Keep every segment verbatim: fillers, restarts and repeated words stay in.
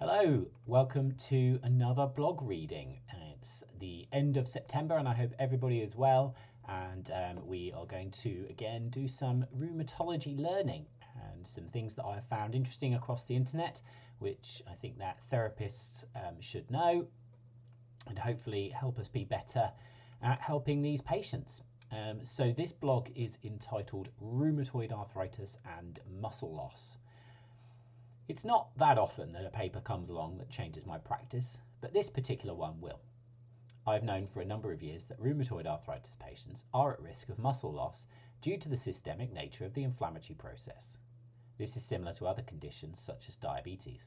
Hello, welcome to another blog reading. It's the end of September and I hope everybody is well, and um, we are going to again do some rheumatology learning and some things that I have found interesting across the internet, which I think that therapists um, should know and hopefully help us be better at helping these patients. Um, so this blog is entitled Rheumatoid Arthritis and Muscle Loss. It's not that often that a paper comes along that changes my practice, but this particular one will. I've known for a number of years that rheumatoid arthritis patients are at risk of muscle loss due to the systemic nature of the inflammatory process. This is similar to other conditions such as diabetes.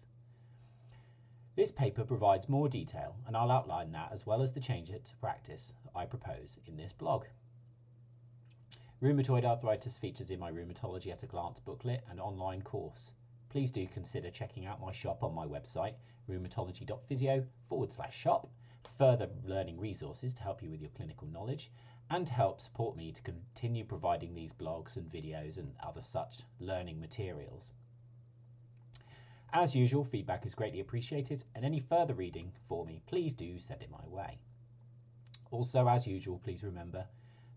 This paper provides more detail, and I'll outline that as well as the change to practice I propose in this blog. Rheumatoid arthritis features in my Rheumatology at a Glance booklet and online course. Please do consider checking out my shop on my website, rheumatology.physio forward slash shop, further learning resources to help you with your clinical knowledge and to help support me to continue providing these blogs and videos and other such learning materials. As usual, feedback is greatly appreciated, and any further reading for me, please do send it my way. Also, as usual, please remember,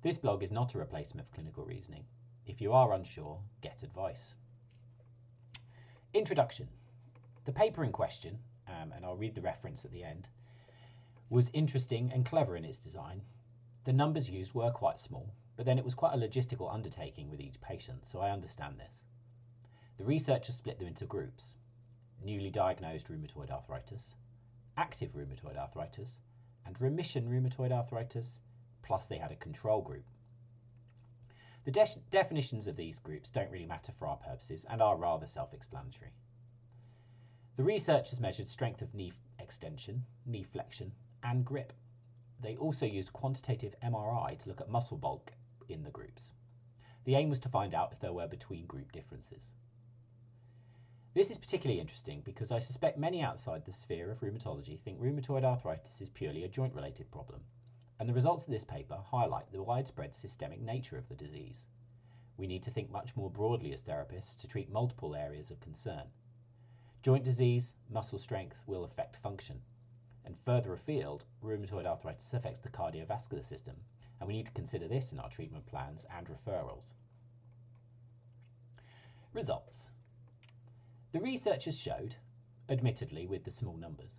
this blog is not a replacement for clinical reasoning. If you are unsure, get advice. Introduction. The paper in question, um, and I'll read the reference at the end, was interesting and clever in its design. The numbers used were quite small, but then it was quite a logistical undertaking with each patient, so I understand this. The researchers split them into groups: newly diagnosed rheumatoid arthritis, active rheumatoid arthritis, and remission rheumatoid arthritis, plus they had a control group. The de definitions of these groups don't really matter for our purposes and are rather self-explanatory. The researchers measured strength of knee extension, knee flexion, and grip. They also used quantitative M R I to look at muscle bulk in the groups. The aim was to find out if there were between group differences. This is particularly interesting because I suspect many outside the sphere of rheumatology think rheumatoid arthritis is purely a joint-related problem, and the results of this paper highlight the widespread systemic nature of the disease. We need to think much more broadly as therapists to treat multiple areas of concern. Joint disease, muscle strength will affect function. And further afield, rheumatoid arthritis affects the cardiovascular system, and we need to consider this in our treatment plans and referrals. Results. The researchers showed, admittedly with the small numbers,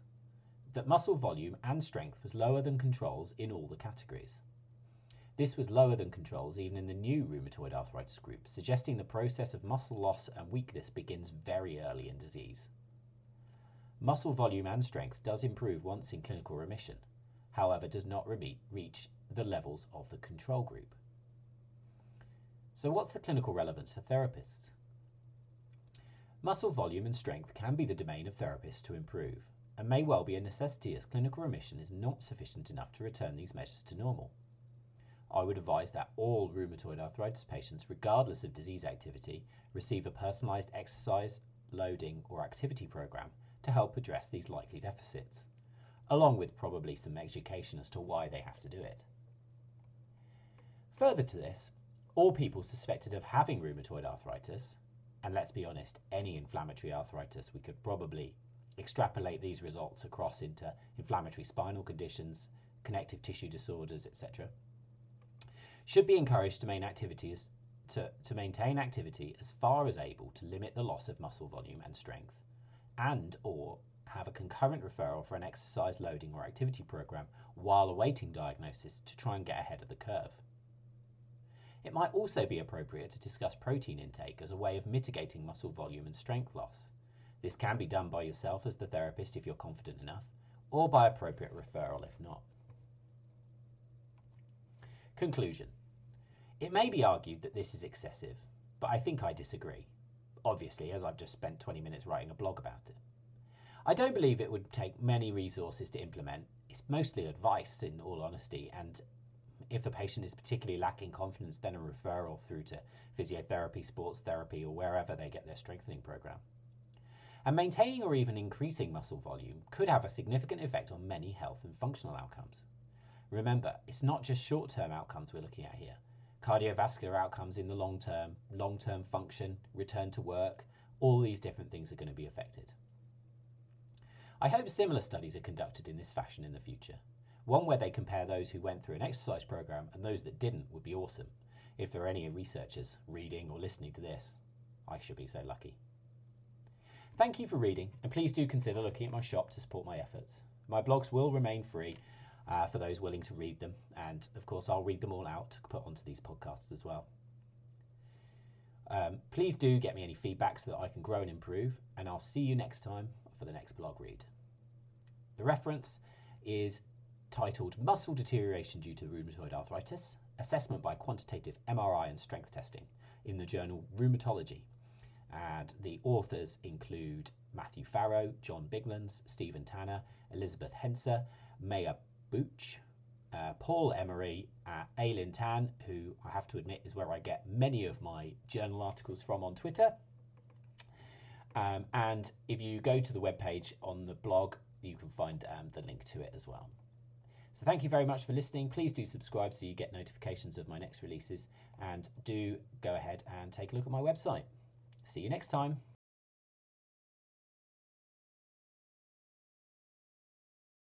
that muscle volume and strength was lower than controls in all the categories. This was lower than controls even in the new rheumatoid arthritis group, suggesting the process of muscle loss and weakness begins very early in disease. Muscle volume and strength does improve once in clinical remission, however does not reach the levels of the control group. So what's the clinical relevance for therapists? Muscle volume and strength can be the domain of therapists to improve, and may well be a necessity as clinical remission is not sufficient enough to return these measures to normal. I would advise that all rheumatoid arthritis patients, regardless of disease activity, receive a personalised exercise, loading or activity programme to help address these likely deficits, along with probably some education as to why they have to do it. Further to this, all people suspected of having rheumatoid arthritis, and let's be honest, any inflammatory arthritis, we could probably extrapolate these results across into inflammatory spinal conditions, connective tissue disorders, et cetera, should be encouraged to maintain activities to, to maintain activity as far as able to limit the loss of muscle volume and strength, and or have a concurrent referral for an exercise loading or activity program while awaiting diagnosis to try and get ahead of the curve. It might also be appropriate to discuss protein intake as a way of mitigating muscle volume and strength loss. This can be done by yourself as the therapist if you're confident enough, or by appropriate referral if not. Conclusion. It may be argued that this is excessive, but I think I disagree, obviously, as I've just spent twenty minutes writing a blog about it. I don't believe it would take many resources to implement. It's mostly advice, in all honesty, and if a patient is particularly lacking confidence, then a referral through to physiotherapy, sports therapy, or wherever they get their strengthening program. And maintaining or even increasing muscle volume could have a significant effect on many health and functional outcomes. Remember, it's not just short-term outcomes we're looking at here. Cardiovascular outcomes in the long term, long-term function, return to work, all these different things are going to be affected. I hope similar studies are conducted in this fashion in the future. One where they compare those who went through an exercise program and those that didn't would be awesome. If there are any researchers reading or listening to this, I should be so lucky. Thank you for reading, and please do consider looking at my shop to support my efforts. My blogs will remain free uh, for those willing to read them, and of course I'll read them all out to put onto these podcasts as well. Um, please do get me any feedback so that I can grow and improve, and I'll see you next time for the next blog read. The reference is titled Muscle Deterioration Due to Rheumatoid Arthritis, Assessment by Quantitative M R I and Strength Testing in the journal Rheumatology. And the authors include Matthew Farrow, John Biglands, Stephen Tanner, Elizabeth Henser, Maya Booch, uh, Paul Emery, uh, Aileen Tan, who I have to admit is where I get many of my journal articles from on Twitter. Um, and if you go to the webpage on the blog, you can find um, the link to it as well. So thank you very much for listening. Please do subscribe so you get notifications of my next releases, and do go ahead and take a look at my website. See you next time.